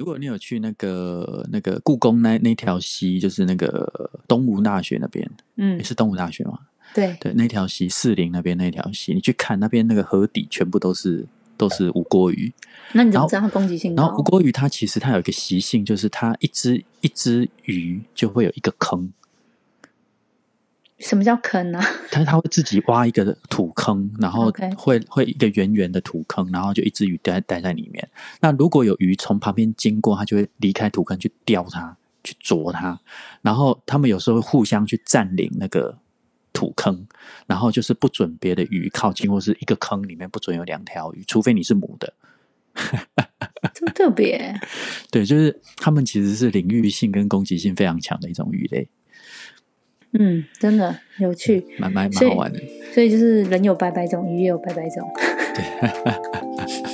如果你有去那个故宫那条溪，就是那个东吴大学那边，也是东吴大学嘛，对，那条溪40那边那条溪，你去看那边那个河底全部都是无锅鱼。那你怎么知道它攻击性高？然后无锅鱼它其实它有一个习性，就是它一只鱼就会有一个坑。什么叫坑啊？它会自己挖一个土坑，然后会一个圆圆的土坑，然后就一只鱼待在里面。那如果有鱼从旁边经过，它就会离开土坑去叼它，去啄它。然后他们有时候会互相去占领那个土坑，然后就是不准别的鱼靠近，或是一个坑里面不准有2条鱼，除非你是母的。这么特别？对，就是他们其实是领域性跟攻击性非常强的一种鱼类。嗯，真的有趣，蛮好玩的。所以就是人有百百种，鱼也有百百种。对。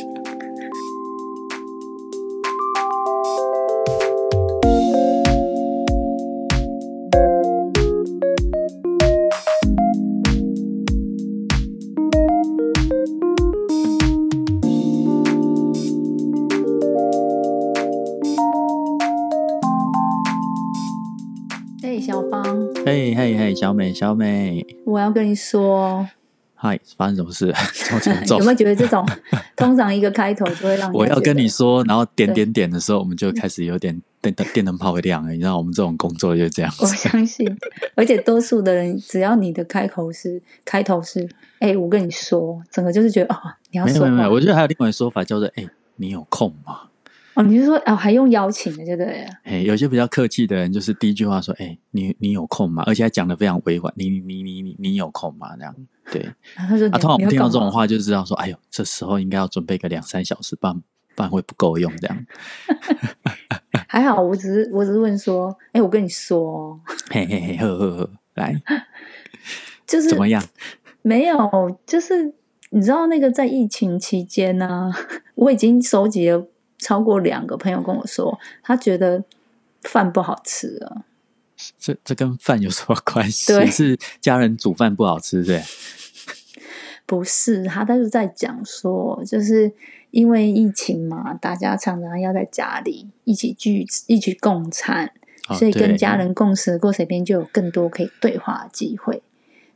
嘿，小美，我要跟你说，嗨，发生什么事？有没有觉得这种通常一个开头就会让我要跟你说，然后点的时候，我们就开始有点电灯泡会亮了。你知道我们这种工作就这样子。我相信，而且多数的人，只要你的开头是，哎，我跟你说，整个就是觉得哦，你要说话。没有，我觉得还有另外一个说法叫做，哎，你有空吗？哦，你是说哦，还用邀请的，对不对？哎，有些比较客气的人，就是第一句话说：“哎，你有空吗？”而且还讲得非常委婉，“你有空吗？”这样对。然后他说：“啊，通常我们听到这种话，就知道说，哎呦，这时候应该要准备个2-3小时，不然会不够用这样。”还好，我只是问说：“哎，我跟你说，嘿嘿嘿，呵，来，就是怎么样？没有，就是你知道那个在疫情期间呢、啊，我已经收集了。”超过2个朋友跟我说，他觉得饭不好吃啊。这跟饭有什么关系？是家人煮饭不好吃，对？不是，他就在讲说，就是因为疫情嘛，大家常常要在家里一起共餐，所以跟家人共食的过程中就有更多可以对话的机会。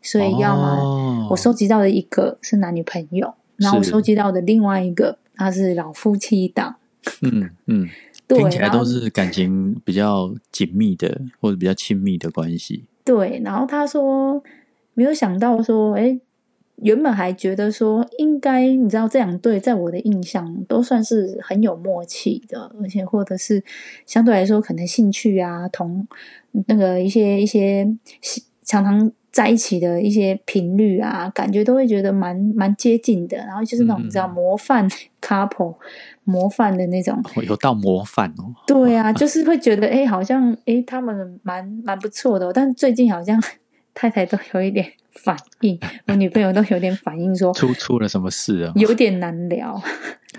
所以要么、我收集到的一个是男女朋友，然后我收集到的另外一个他是老夫妻档。嗯，听起来都是感情比较紧密的或者比较亲密的关系。对，然后他说没有想到说，原本还觉得说应该，你知道这两对在我的印象都算是很有默契的，而且或者是相对来说可能兴趣啊，那个一些常常在一起的一些频率啊，感觉都会觉得蛮接近的，然后就是那种你知道模范 couple， 模范的那种，有到模范哦。对啊，就是会觉得好像他们蛮不错的、哦，但最近好像太太都有一点反应，我女朋友都有点反应说出了什么事啊，有点难聊，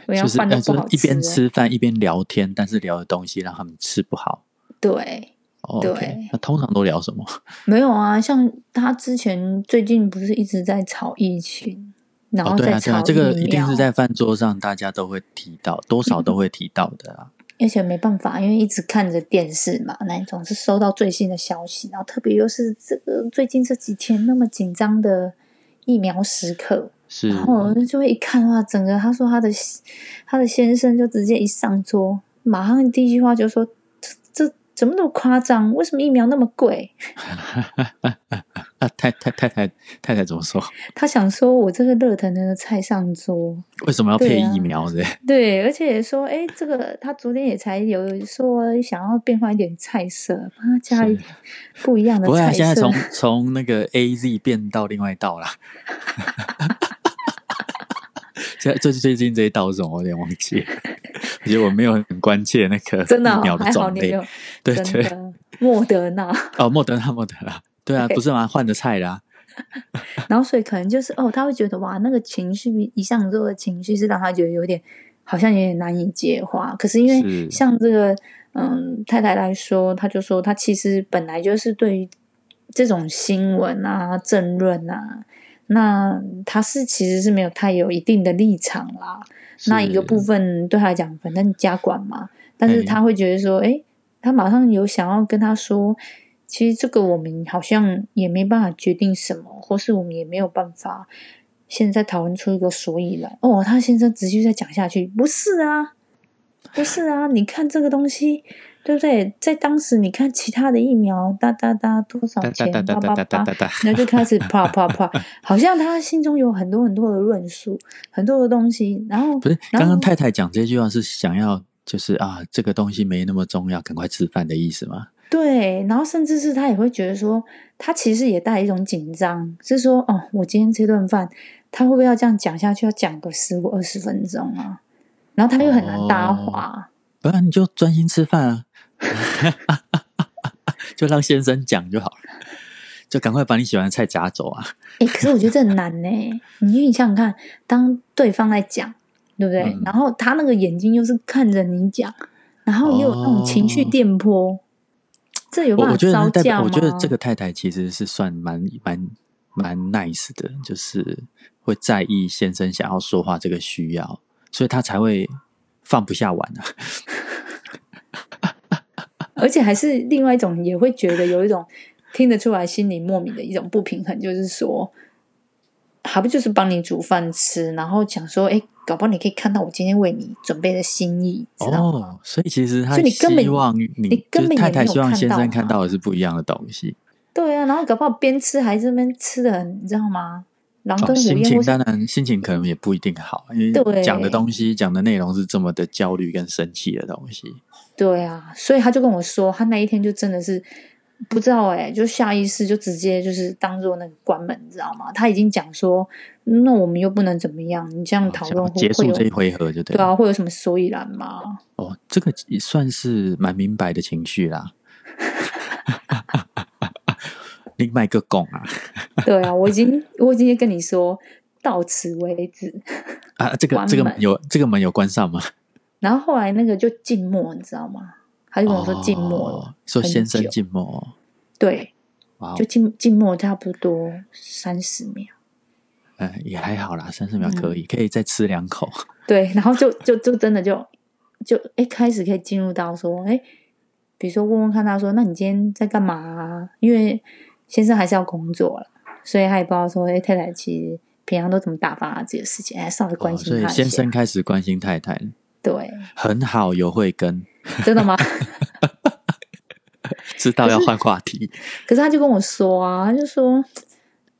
就是饭都不好吃、就是一边吃饭一边聊天，但是聊的东西让他们吃不好。对。Oh, okay. 对，那通常都聊什么？没有啊，像他之前最近不是一直在吵疫情，然后在吵疫苗、这个一定是在饭桌上大家都会提到，多少都会提到的啦。而且没办法，因为一直看着电视嘛，那你总是收到最新的消息，然后特别又是这个最近这几天那么紧张的疫苗时刻，是，然后就会一看啊，整个他说他的先生就直接一上桌，马上第一句话就说。怎么那么夸张？为什么疫苗那么贵？啊，太太怎么说？他想说，我这个热腾腾的菜上桌，为什么要配疫苗？对、啊，对，而且也说，这个他昨天也才有说想要变换一点菜色，帮他加一点不一样的菜色。不过、现在从那个 AZ 变到另外一道啦。最近这一道是什么？我有点忘记了。我觉得我没有很关切那个疫苗的种类，对对，莫德纳，对啊，不是嘛，换的菜啦。然后所以可能就是他会觉得哇，那个情绪一上桌的情绪是让他觉得有点好像有点难以接话。可是因为像这个太太来说，他就说他其实本来就是对于这种新闻啊、政论啊。那他是其实是没有太有一定的立场啦，那一个部分对他来讲反正家管嘛，但是他会觉得说，哎，他马上有想要跟他说，其实这个我们好像也没办法决定什么，或是我们也没有办法现在讨论出一个所以然。哦，他先生直接再讲下去，不是啊，你看这个东西，对不对？在当时，你看其他的疫苗，哒哒哒多少钱，叭叭叭，然后就开始啪啪啪，好像他心中有很多很多的论述，很多的东西。然后不是刚刚太太讲这句话是想要就是啊，这个东西没那么重要，赶快吃饭的意思吗？对，然后甚至是他也会觉得说，他其实也带一种紧张，是说哦，我今天这顿饭，他会不会要这样讲下去，要讲个15-20分钟啊？然后他又很难搭话，不然你就专心吃饭啊，就让先生讲就好了，就赶快把你喜欢的菜夹走啊！哎、欸，可是我觉得这很难呢、欸。你想想看，当对方在讲，对不对？然后他那个眼睛又是看着你讲，然后也有那种情绪电波，这有办法招架吗？我觉得这个太太其实是算蛮 nice 的，就是会在意先生想要说话这个需要。所以他才会放不下碗啊，而且还是另外一种，也会觉得有一种听得出来心里莫名的一种不平衡，就是说，还不就是帮你煮饭吃，然后讲说，哎，搞不好你可以看到我今天为你准备的心意，知道吗？所以其实他希望你根本太太希望先生看到的是不一样的东西。对啊，然后搞不好边吃还是边吃的很，你知道吗？哦、心情当然，心情可能也不一定好，因为讲的东西、讲的内容是这么的焦虑跟生气的东西。对啊，所以他就跟我说，他那一天就真的是不知道哎、欸，就下意识就直接就是当做那个关门，你知道吗？他已经讲说，那我们又不能怎么样，你这样讨论结束这一回合就对了。对啊，会有什么所以然吗？哦，这个也算是蛮明白的情绪啦。你卖个拱啊！对啊，我已经跟你说到此为止啊。这个门有关上吗？然后后来那个就静默，你知道吗？他就跟我说静默了，说先生静默，对， wow. 就静默差不多30秒。也还好啦，30秒可以再吃两口。对，然后就真的就哎，开始可以进入到说哎，比如说问问看他说，那你今天在干嘛啊？因为先生还是要工作了，所以他也不知道说，哎，太太其实平常都怎么打发自己的事情，哎，稍微关心他一下。所以先生开始关心太太了，对，很好，有慧根，真的吗？知道要换话题，可是他就跟我说啊，他就说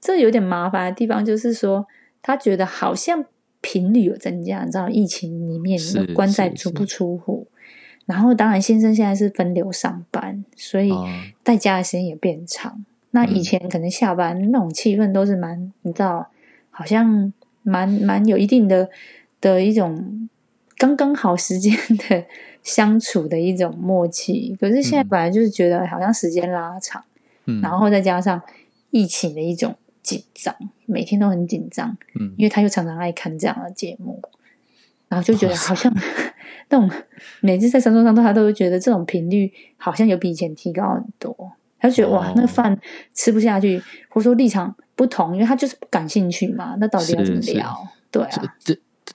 这有点麻烦的地方，就是说他觉得好像频率有增加，你知道，疫情里面你们关在出不出户。然后当然先生现在是分流上班，所以在家的时间也变长。那以前可能下班那种气氛都是蛮，你知道，好像蛮有一定的一种刚刚好时间的相处的一种默契。可是现在本来就是觉得好像时间拉长，然后再加上疫情的一种紧张，每天都很紧张，因为他又常常爱看这样的节目，然后就觉得好像那种每次在餐桌上他都会觉得这种频率好像有比以前提高很多。他就觉得哇，那饭吃不下去，或者说立场不同，因为他就是不感兴趣嘛。那到底要怎么聊？对啊，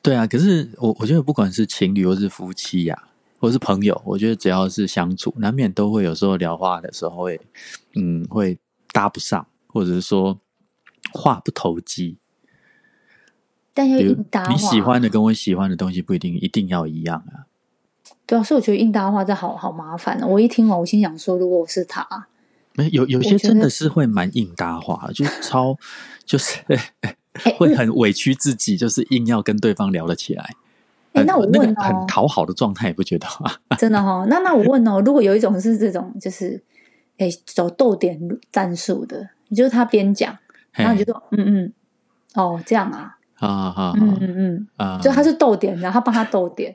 对啊。可是我觉得不管是情侣，或是夫妻啊，或是朋友，我觉得只要是相处，难免都会有时候聊话的时候会搭不上，或者是说话不投机。但要硬搭话，你喜欢的跟我喜欢的东西不一定要一样啊。对啊，所以我觉得硬搭话这好麻烦啊。我一听完，我心想说，如果我是他。有些真的是会蛮硬搭话，就是就是会很委屈自己，就是硬要跟对方聊了起来。那我问哦，那个很讨好的状态，不觉得吗？真的哦，那我问哦，如果有一种是这种，就是走逗点战术的，就是他边讲，然后你就说哦这样啊。就他是逗点，然后他帮他逗点，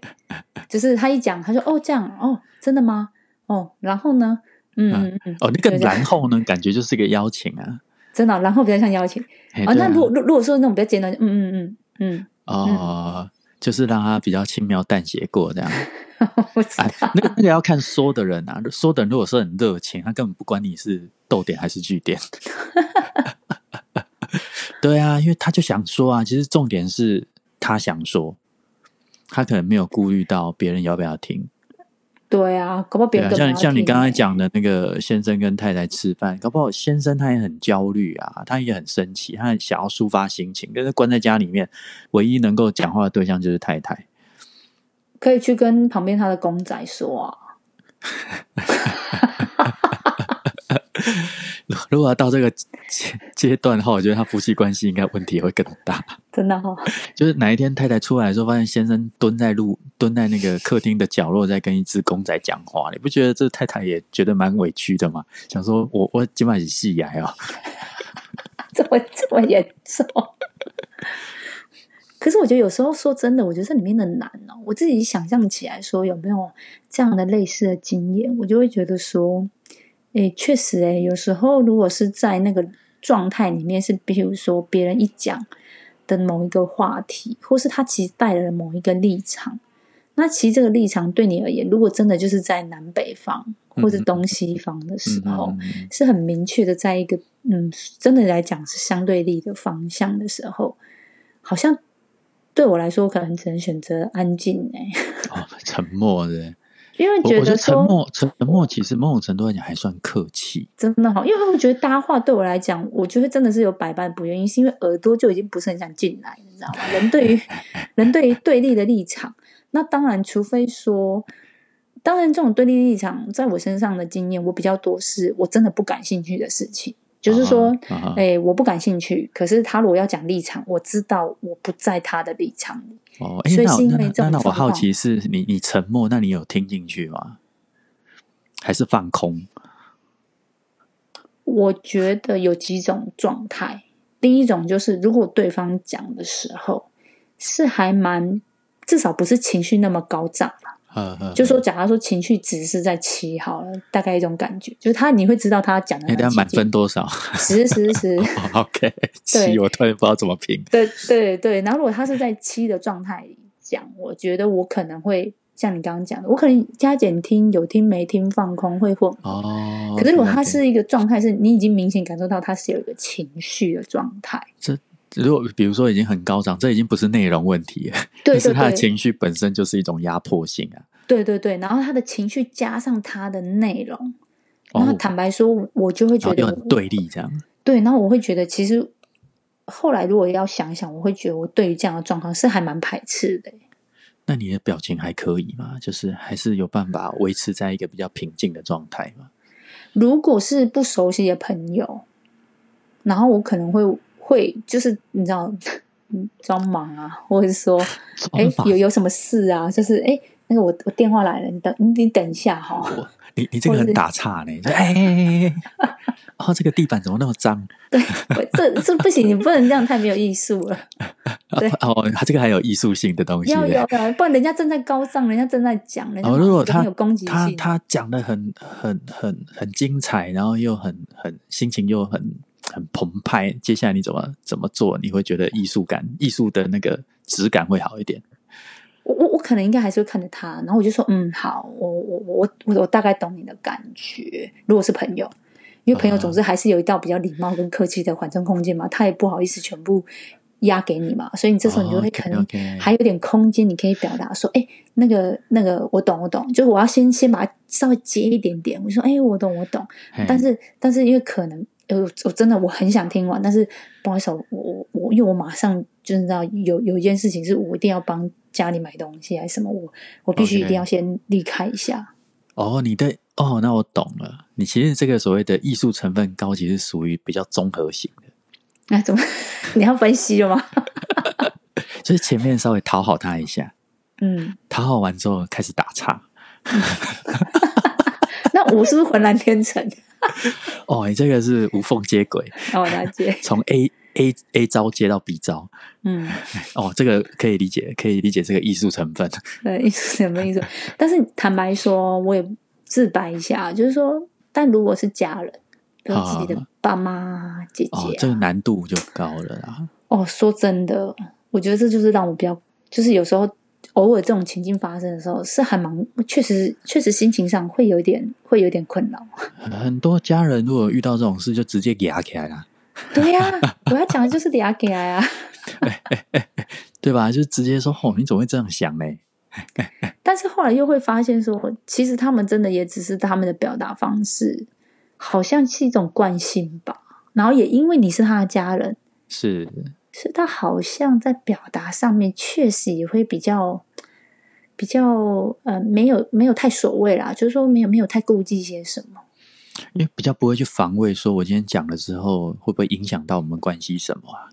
就是他一讲，他说哦这样哦，真的吗？哦，然后呢？那个然后呢，感觉就是个邀请啊，真的，然后比较像邀请啊。那如果说那种比较简单，就是让他比较轻描淡写过这样。我知道，那个要看说的人啊，说的人如果是很热情，他根本不管你是逗点还是句点。对啊，因为他就想说啊，其实重点是他想说，他可能没有顾虑到别人要不要听。对啊，搞不好别人更不要听。像你刚才讲的那个先生跟太太吃饭，搞不好先生他也很焦虑啊，他也很生气，他想要抒发心情，但是关在家里面，唯一能够讲话的对象就是太太。可以去跟旁边他的公仔说啊。如果要到这个阶段的话，我觉得他夫妻关系应该问题会更大。真的哦，就是哪一天太太出来的时候，发现先生蹲在那个客厅的角落，在跟一只公仔讲话，你不觉得这太太也觉得蛮委屈的吗？想说我今晚是戏癌哦，这么严重。可是我觉得有时候说真的，我觉得这里面的难哦，我自己想象起来说有没有这样的类似的经验，我就会觉得说。诶，确实诶，有时候如果是在那个状态里面，是比如说别人一讲的某一个话题，或是他其实带了某一个立场，那其实这个立场对你而言，如果真的就是在南北方或者东西方的时候，是很明确的，在一个真的来讲是相对立的方向的时候，好像对我来说，我可能只能选择安静诶，沉默的。因为觉得说沉默其实某种程度来讲还算客气，真的好，因为他们觉得搭话对我来讲，我觉得真的是有百般不愿意，是因为耳朵就已经不是很想进来，你知道吗？人对于对立的立场，那当然，除非说，当然这种对立立场，在我身上的经验，我比较多是我真的不感兴趣的事情，就是说，我不感兴趣，可是他如果要讲立场，我知道我不在他的立场里。哦，所以是因为这种状况。那我好奇是你沉默，那你有听进去吗？还是放空？我觉得有几种状态。第一种就是，如果对方讲的时候是还蛮，至少不是情绪那么高涨了。就说假如说情绪值是在7好了，大概一种感觉，就是你会知道他讲的那几句。满分多少？10 OK， 7我突然不知道怎么评。对，然后如果他是在7的状态里讲，我觉得我可能会像你刚刚讲的，我可能加减听，有听没听，放空会混。哦，可是如果他是一个状态，是你已经明显感受到他是有一个情绪的状态。如果比如说已经很高涨，这已经不是内容问题了，对，是他的情绪本身就是一种压迫性啊。对，然后他的情绪加上他的内容，然后坦白说，我就会觉得很对立这样。对，然后我会觉得，其实后来如果要想一想，我会觉得我对于这样的状况是还蛮排斥的。那你的表情还可以吗？就是还是有办法维持在一个比较平静的状态吗？如果是不熟悉的朋友，然后我可能会就是你知道装忙啊，或者是说有什么事啊，就是那个我电话来了，你等一下哈。你这个很打岔呢，这个地板怎么那么脏？对，这不行，你不能这样，太没有艺术了。对，他这个还有艺术性的东西。要，不然人家正在高尚，人家正在讲，人家如果他有攻击性，他讲的很精彩，然后又很心情又很澎湃，接下来你怎么做，你会觉得艺术的那个质感会好一点。我可能应该还是会看着他，然后我就说好，我大概懂你的感觉。如果是朋友，因为朋友总是还是有一道比较礼貌跟客气的缓冲空间嘛，他也不好意思全部压给你嘛，所以你这时候你就会可能还有点空间，你可以表达说，那个我懂，就是我要先把它稍微接一点点，我就说我懂，但是因为可能。我真的很想听完，但是不好意思，我因为我马上就知道有一件事情是我一定要帮家里买东西还是什么，我必须一定要先离开一下。那我懂了。你其实这个所谓的艺术成分高级是属于比较综合型的。那怎么你要分析了吗？就是前面稍微讨好他一下，讨好完之后开始打岔。那我是不是浑然天成？你这个是无缝接轨，我了解。从 A 招接到 B 招，这个可以理解这个艺术成分。对，艺术成分，艺术。但是坦白说，我也自白一下，就是说，但如果是家人，比如自己的爸妈、姐姐，这个难度就高了啦。说真的，我觉得这就是让我比较，就是有时候偶尔这种情境发生的时候，是还蛮确实心情上会有点困扰。很多家人如果遇到这种事，就直接压起来了。对呀，我要讲的就是压起来啊，对吧？就直接说你怎么会这样想呢？但是后来又会发现说，其实他们真的也只是他们的表达方式好像是一种惯性吧，然后也因为你是他的家人，是，所以他好像在表达上面确实也会比较没有太所谓啦，就是说没有太顾忌些什么，因为比较不会去防卫说我今天讲了之后会不会影响到我们关系什么啊。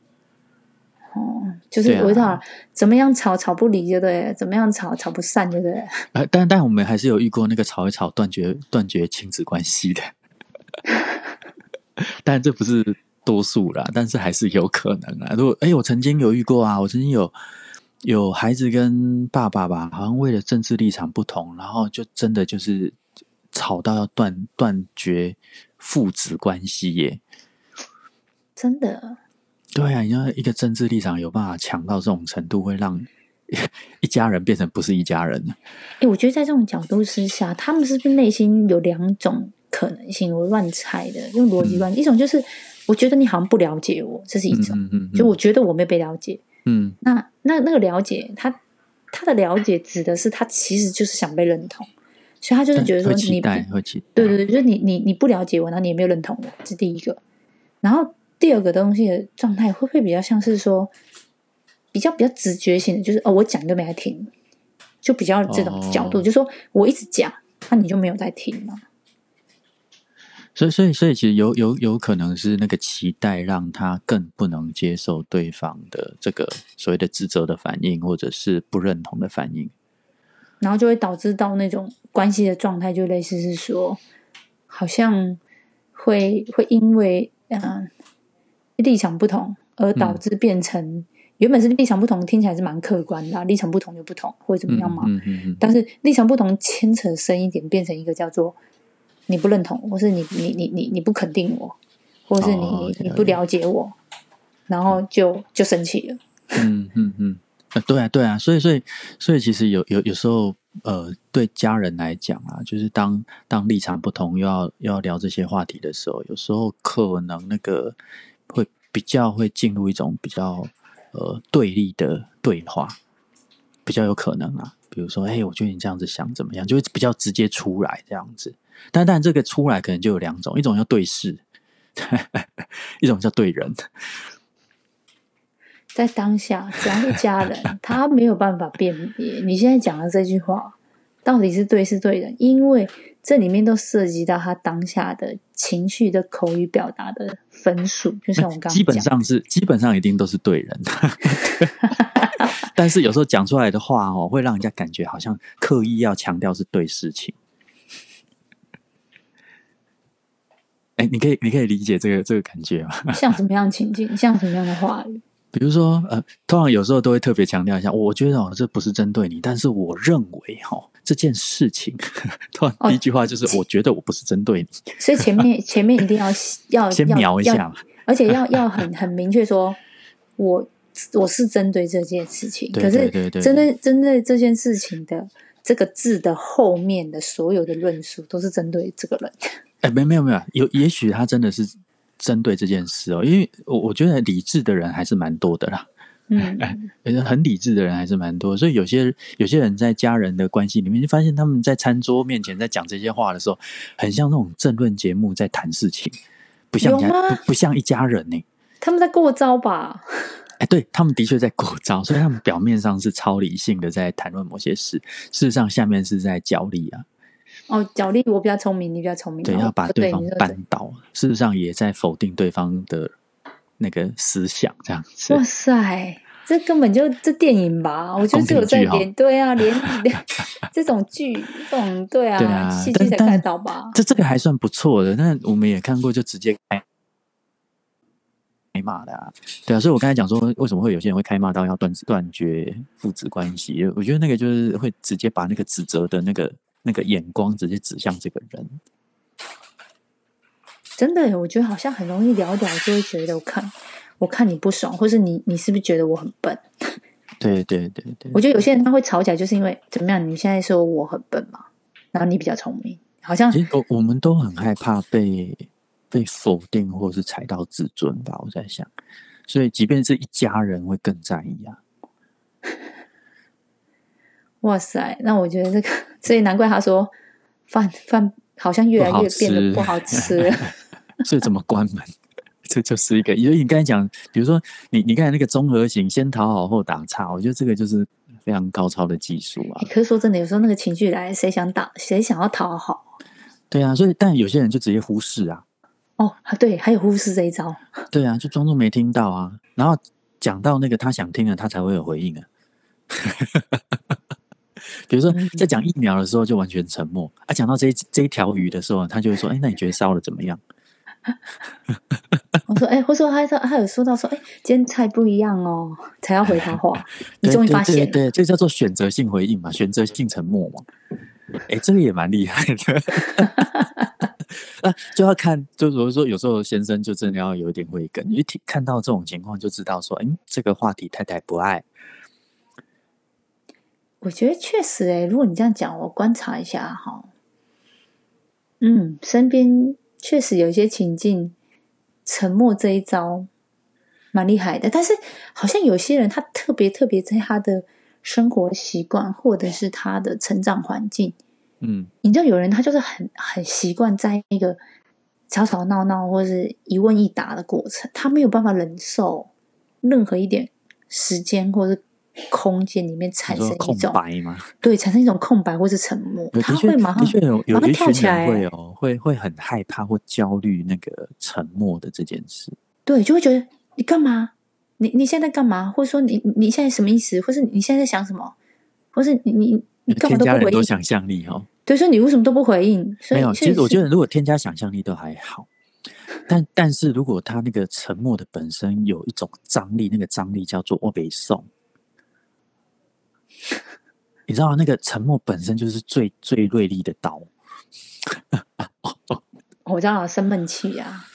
就是我知道、啊、怎么样吵不离就对了，怎么样吵不散就对了、但我们还是有遇过那个吵一吵断绝亲子关系的当然这不是多数啦，但是还是有可能啦。如果我曾经有遇过啊，我曾经有孩子跟爸爸吧，好像为了政治立场不同，然后就真的就是吵到要断绝父子关系耶，真的。对啊，你要一个政治立场有办法强到这种程度，会让一家人变成不是一家人。我觉得在这种角度之下，他们是不是内心有两种可能性？我乱猜的，用逻辑乱、一种就是我觉得你好像不了解我，这是一种，就我觉得我没被了解。那个了解，他的了解指的是他其实就是想被认同，所以他就是觉得说你会期待，对，就是你不了解我，然后你也没有认同我，这是第一个。然后第二个东西的状态会不会比较像是说比较直觉性的，就是我讲都没在听，就比较这种角度，就说我一直讲，那你就没有在听嘛。所以其实有可能是那个期待让他更不能接受对方的这个所谓的指责的反应，或者是不认同的反应，然后就会导致到那种关系的状态，就类似是说好像会因为立场不同而导致变成原本是立场不同，听起来是蛮客观的、立场不同就不同或者怎么样嘛，但是立场不同牵扯深一点，变成一个叫做你不认同，或是你不肯定我，或是你不了解我，然后就生气了。对啊，所以其实有时候对家人来讲啊，就是当立场不同又要聊这些话题的时候，有时候可能那个会比较会进入一种比较对立的对话，比较有可能啊。比如说，我觉得你这样子想怎么样，就会比较直接出来这样子。但这个出来可能就有两种，一种叫对事，一种叫对人。在当下，只要是家人，他没有办法辨别你现在讲的这句话到底是对事对人，因为这里面都涉及到他当下的情绪的口语表达的分数，就像我刚刚讲，基本上一定都是对人。但是有时候讲出来的话会让人家感觉好像刻意要强调是对事情。你可以理解这个感觉吗？像什么样情境，像什么样的话语？比如说，通常有时候都会特别强调一下，我觉得这不是针对你，但是我认为这件事情，突然第一句话就是我觉得我不是针对你，所以前面一定要先描一下，而且要很明确说，我是针对这件事情，对对对对，可是针对这件事情的这个字的后面的所有的论述都是针对这个人。没有，也许他真的是针对这件事因为我觉得理智的人还是蛮多的啦，很理智的人还是蛮多，所以有些人在家人的关系里面，就发现他们在餐桌面前在讲这些话的时候，很像那种政论节目在谈事情，不像一家人呢。他们在过招吧？对，他们的确在过招，所以他们表面上是超理性的在谈论某些事，事实上下面是在角力啊。角力，我比较聪明，你比较聪明，对，要把对方扳倒，事实上也在否定对方的那个思想，这样子。哇塞，这根本就这电影吧？我觉得只有在连对啊，连这种剧，对啊，戏剧才看到吧？这个还算不错的，但我们也看过，就直接开骂的啊，对啊，所以我刚才讲说，为什么会有些人会开骂到要断绝父子关系？我觉得那个就是会直接把那个指责的那个眼光直接指向这个人，真的，我觉得好像很容易聊就会觉得我看你不爽，或是你是不是觉得我很笨？对，我觉得有些人他会吵起来，就是因为怎么样？你现在说我很笨嘛，然后你比较聪明，好像其实我们都很害怕被否定或是踩到自尊吧。我在想，所以即便是一家人会更在意啊。哇塞，那我觉得这个，所以难怪他说饭好像越来越变得不好吃了，所以怎么关门？这就是一个，因为你刚才讲，比如说你刚才那个综合型，先讨好后打岔，我觉得这个就是非常高超的技术啊。可是说真的，有时候那个情绪来，谁想要讨好？对啊，所以但有些人就直接忽视啊。哦，对，还有忽视这一招。对啊，就装作没听到啊，然后讲到那个他想听的，他才会有回应啊。比如说在讲疫苗的时候就完全沉默啊，讲到这一条鱼的时候，他就会说：“哎，那你觉得烧的怎么样？”我说：“哎，或者他有说到说，哎，今天菜不一样哦，才要回他话。”你终于发现了，对，这叫做选择性回应嘛，选择性沉默嘛。哎，这个也蛮厉害的。啊，就要看，就比如说有时候先生就真的要有点慧根，因为看到这种情况就知道说，嗯，这个话题太太不爱。我觉得确实如果你这样讲，我观察一下哈，身边确实有一些情境，沉默这一招蛮厉害的，但是好像有些人他特别在他的生活习惯或者是他的成长环境，你知道有人他就是很习惯在那个吵吵闹闹或是一问一答的过程，他没有办法忍受任何一点时间或是空间里面产生一种空白吗？对，产生一种空白或是沉默，他会马上跳起来，会很害怕或焦虑那个沉默的这件事。对，就会觉得你干嘛？你现在干嘛？或者说你现在什么意思？或是你现在在想什么？或是你干嘛都不回应？添加很多想象力哦。对，所以你为什么都不回应？没有，其实我觉得如果添加想象力都还好。但是如果他那个沉默的本身有一种张力，那个张力叫做我北宋。你知道那个沉默本身就是最最锐利的刀。我知道生闷气啊。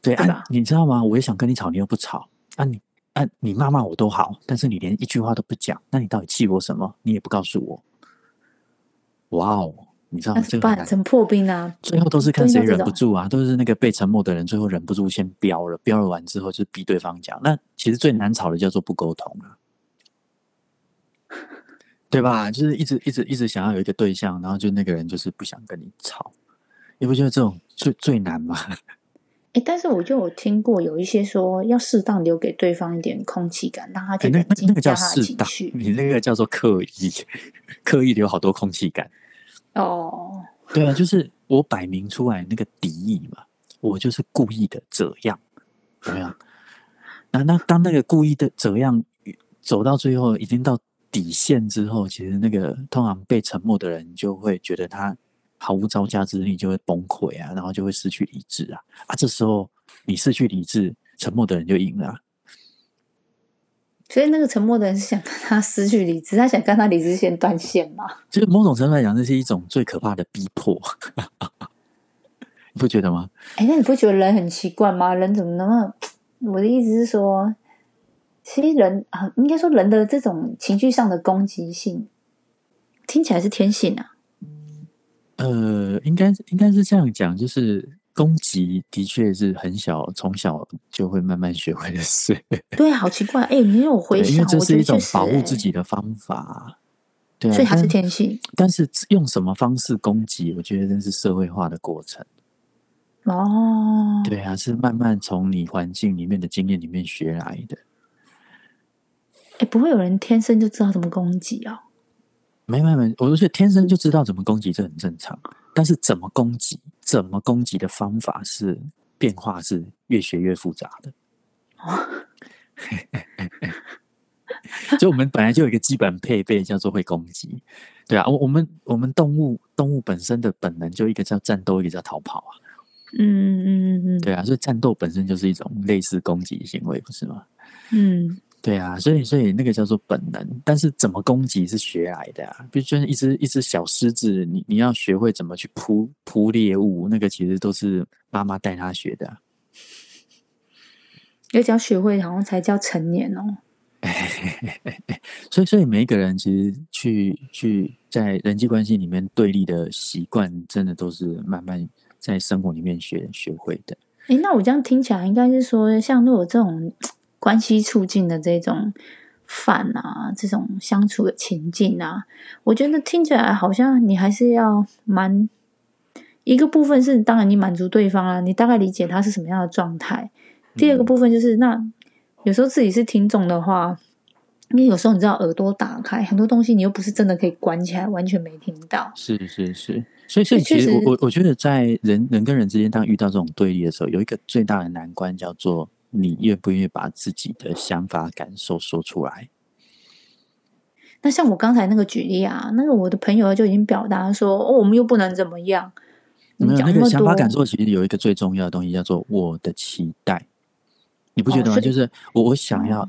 对啊，你知道吗？我也想跟你吵，你又不吵啊你骂骂我都好，但是你连一句话都不讲，那你到底气我什么？你也不告诉我。哇哦，你知道吗？这个很破冰啊，最后都是看谁忍不住啊，都是那个被沉默的人最后忍不住先飙了完之后就逼对方讲。那其实最难吵的叫做不沟通啊。对吧？就是一直想要有一个对象，然后就那个人就是不想跟你吵，你不觉得这种最难吗？但是我就有听过有一些说要适当留给对方一点空气感，让他去冷静一下他的情绪。你那个叫做刻意留好多空气感。哦，对啊，就是我摆明出来那个敌意嘛，我就是故意的这样，怎么样？那当那个故意的这样走到最后，已经到底线之后，其实那个通常被沉默的人就会觉得他毫无招架之力，就会崩溃啊，然后就会失去理智啊。这时候你失去理智，沉默的人就赢了。所以那个沉默的人是想跟他失去理智，他想跟他理智线断线嘛？就是某种程度来讲，这是一种最可怕的逼迫，你不觉得吗？那你不觉得人很奇怪吗？人怎么那么……我的意思是说。其实人应该说人的这种情绪上的攻击性，听起来是天性啊。应该是这样讲，就是攻击的确是从小就会慢慢学会的事。对，好奇怪，没有回想，因为这是一种保护自己的方法。对啊，所以它是天性。但是用什么方式攻击，我觉得真是社会化的过程。哦，对啊，是慢慢从你环境里面的经验里面学来的。不会有人天生就知道怎么攻击哦。没，我觉得天生就知道怎么攻击这很正常，但是怎么攻击的方法是变化，是越学越复杂的。就我们本来就有一个基本配备叫做会攻击，对啊，我们动物本身的本能就一个叫战斗，一个叫逃跑啊。对啊，所以战斗本身就是一种类似攻击行为，不是吗？对啊，所以那个叫做本能，但是怎么攻击是学来的啊。比如就是一只小狮子，你要学会怎么去扑猎物，那个其实都是妈妈带他学的啊。而且要学会好像才叫成年哦。所以每一个人其实去在人际关系里面对立的习惯，真的都是慢慢在生活里面学会的。那我这样听起来应该是说，像如果这种关系促进的这种饭啊，这种相处的情境啊，我觉得听起来好像你还是要蛮一个部分是，当然你满足对方啦，你大概理解他是什么样的状态。第二个部分就是，那有时候自己是听众的话，因为有时候你知道耳朵打开，很多东西你又不是真的可以关起来，完全没听到。是是是，所以其实我觉得在人跟人之间，当遇到这种对立的时候，有一个最大的难关叫做你愿不愿意把自己的想法感受说出来。那像我刚才那个举例啊，那个我的朋友就已经表达说，哦，我们又不能怎么样。没有那个想法感受，其实有一个最重要的东西叫做我的期待。你不觉得吗？就是我想要，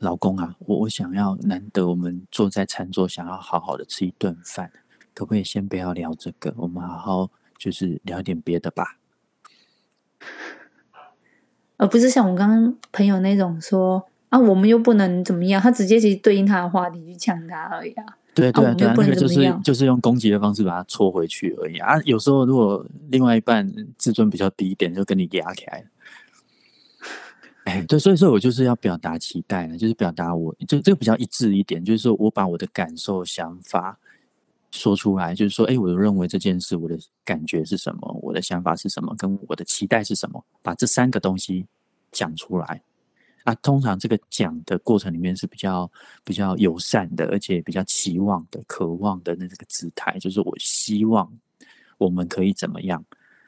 老公啊，我想要，难得我们坐在餐桌，想要好好的吃一顿饭，可不可以先不要聊这个，我们好好就是聊点别的吧？而不是像我刚刚朋友那种说啊，我们又不能怎么样，他直接其实对应他的话题去呛他而已啊。对对对，那个就是用攻击的方式把它戳回去而已啊。有时候如果另外一半自尊比较低一点，就跟你压起来了。哎，对，所以说我就是要表达期待了，就是表达我就这个比较一致一点，就是说我把我的感受、想法说出来，就是说，哎，我认为这件事，我的感觉是什么，我的想法是什么，跟我的期待是什么，把这三个东西讲出来。啊，通常这个讲的过程里面是比较友善的，而且比较期望的、渴望的那个姿态，就是我希望我们可以怎么样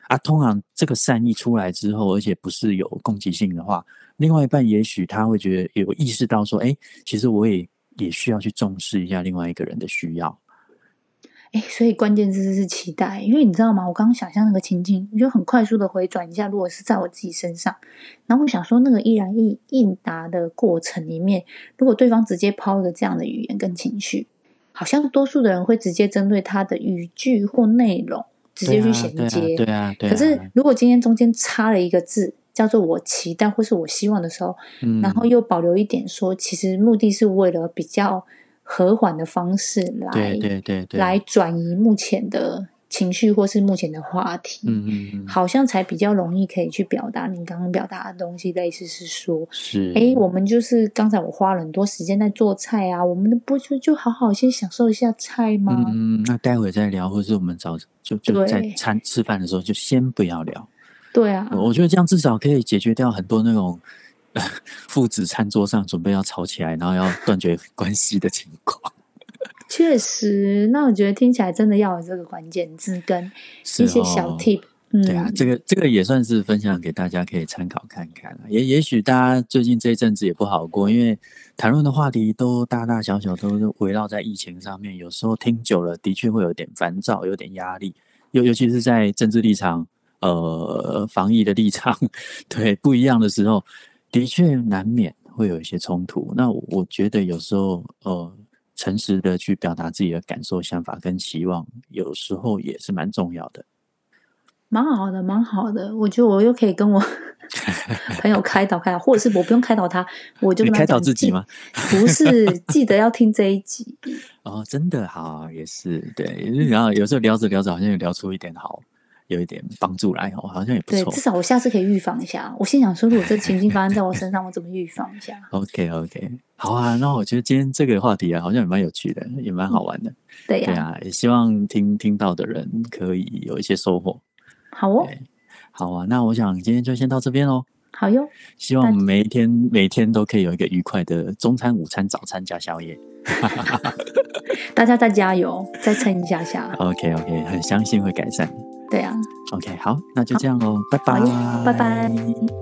啊。通常这个善意出来之后，而且不是有攻击性的话，另外一半也许他会觉得有意识到说，哎，其实我也需要去重视一下另外一个人的需要。哎，所以关键字是期待，因为你知道吗？我刚刚想象那个情境，我就很快速的回转一下。如果是在我自己身上，然后我想说，那个应答的过程里面，如果对方直接抛一个这样的语言跟情绪，好像多数的人会直接针对他的语句或内容直接去衔接。对啊，对啊。可是如果今天中间插了一个字，叫做我期待或是我希望的时候，然后又保留一点说，其实目的是为了比较和缓的方式来转移目前的情绪或是目前的话题，好像才比较容易可以去表达你刚刚表达的东西，类似是说，哎，我们就是刚才我花了很多时间在做菜啊，我们不就好好先享受一下菜吗？那待会再聊，或是我们早就在吃饭的时候就先不要聊。对啊，我觉得这样至少可以解决掉很多那种父子餐桌上准备要吵起来，然后要断绝关系的情况。确实，那我觉得听起来真的要有这个关键字跟一些小 tip。对啊，这个也算是分享给大家，可以参考看看。也许大家最近这一阵子也不好过，因为谈论的话题都大大小小都围绕在疫情上面，有时候听久了的确会有点烦躁，有点压力，尤其是在政治立场、防疫的立场，对，不一样的时候。的确难免会有一些冲突，那我觉得有时候诚实的去表达自己的感受、想法跟期望，有时候也是蛮重要的。蛮好的，蛮好的，我觉得我又可以跟我朋友开导，或者是我不用开导他，我就跟他讲。你开导自己吗？不是，记得要听这一集。哦，真的好，也是对，然后有时候聊着聊着，好像有聊出一点好。有一点帮助来，好像也不错。对，至少我下次可以预防一下。我心想说，如果这情境发生在我身上，我怎么预防一下 ？OK， 好啊。那我觉得今天这个话题啊，好像也蛮有趣的，也蛮好玩的。对啊，也希望听到的人可以有一些收获。好哦，好啊。那我想今天就先到这边喽。好哟，希望每天都可以有一个愉快的中餐、午餐、早餐加宵夜。大家再加油，再撑一下。OK， 很相信会改善。对啊 ，OK， 好，那就这样咯，拜拜，拜拜。